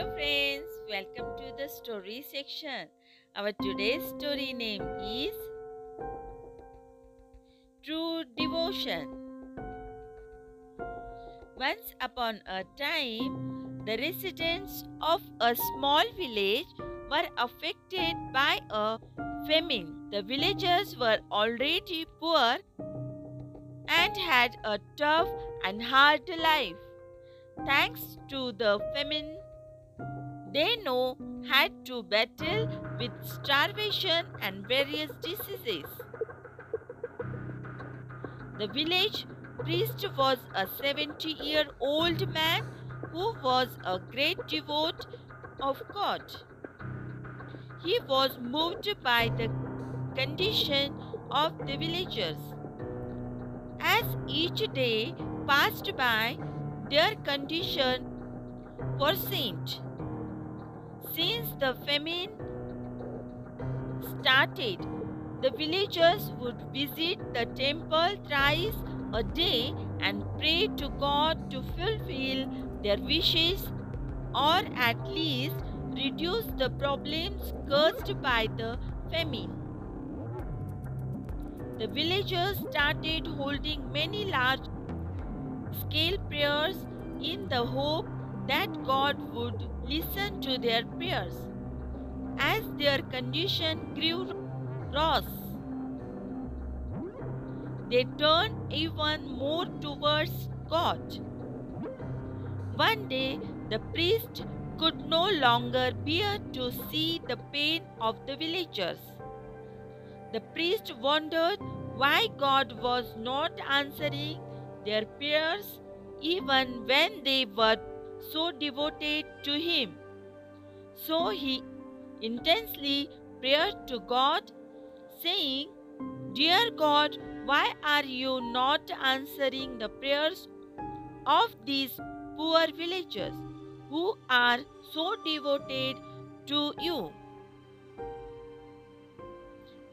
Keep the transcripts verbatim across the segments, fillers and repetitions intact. Hello friends, welcome to the story section. Our today's story name is True Devotion. Once upon a time, the residents of a small village were affected by a famine. The villagers were already poor and had a tough and hard life. Thanks to the famine, they now had to battle with starvation and various diseases. The village priest was a seventy-year-old man who was a great devote of God. He was moved by the condition of the villagers. As each day passed by, their condition worsened. Since the famine started, the villagers would visit the temple thrice a day and pray to God to fulfill their wishes or at least reduce the problems caused by the famine. The villagers started holding many large scale prayers in the hope that God would listen to their prayers. As their condition grew worse, they turned even more towards God. One day, the priest could no longer bear to see the pain of the villagers. The priest wondered why God was not answering their prayers even when they were so devoted to him. So he intensely prayed to God, saying, "Dear God, why are you not answering the prayers of these poor villagers who are so devoted to you?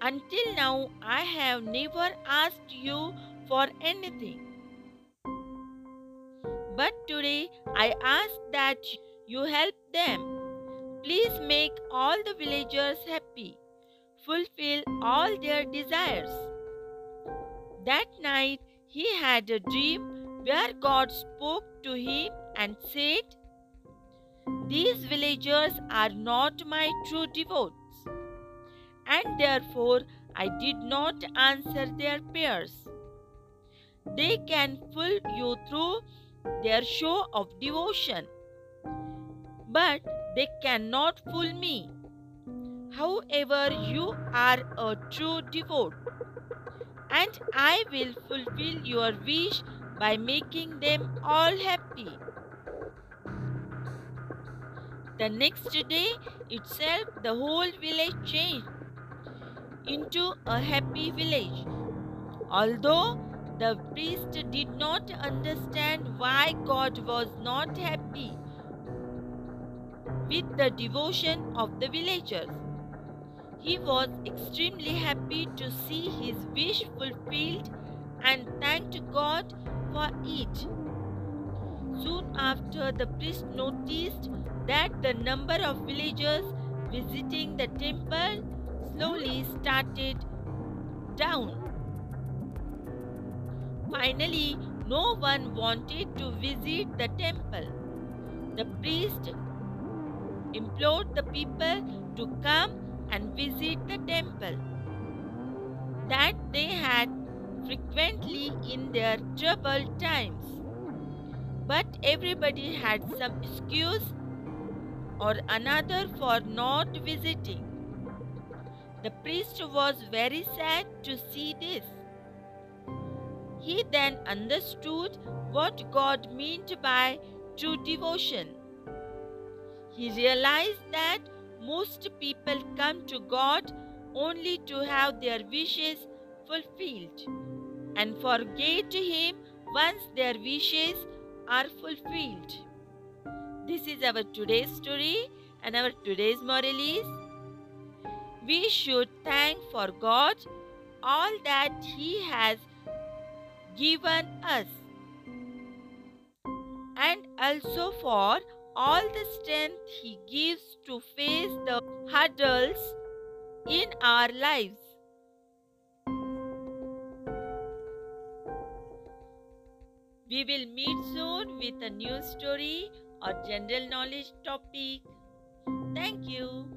Until now, I have never asked you for anything. But today I ask that you help them. Please make all the villagers happy. Fulfill all their desires." That night he had a dream where God spoke to him and said, "These villagers are not my true devotees, and therefore I did not answer their prayers. They can pull you through their show of devotion, but they cannot fool me. However, you are a true devote, and I will fulfill your wish by making them all happy." The next day itself, the whole village changed into a happy village. Although the priest did not understand why God was not happy with the devotion of the villagers, he was extremely happy to see his wish fulfilled and thanked God for it. Soon after, the priest noticed that the number of villagers visiting the temple slowly started down. Finally, no one wanted to visit the temple. The priest implored the people to come and visit the temple that they had frequently in their troubled times. But everybody had some excuse or another for not visiting. The priest was very sad to see this. He then understood what God meant by true devotion. He realized that most people come to God only to have their wishes fulfilled and forget Him once their wishes are fulfilled. This is our today's story, and our today's moral is, we should thank for God all that He has given us, and also for all the strength He gives to face the hurdles in our lives. We will meet soon with a new story or general knowledge topic. Thank you.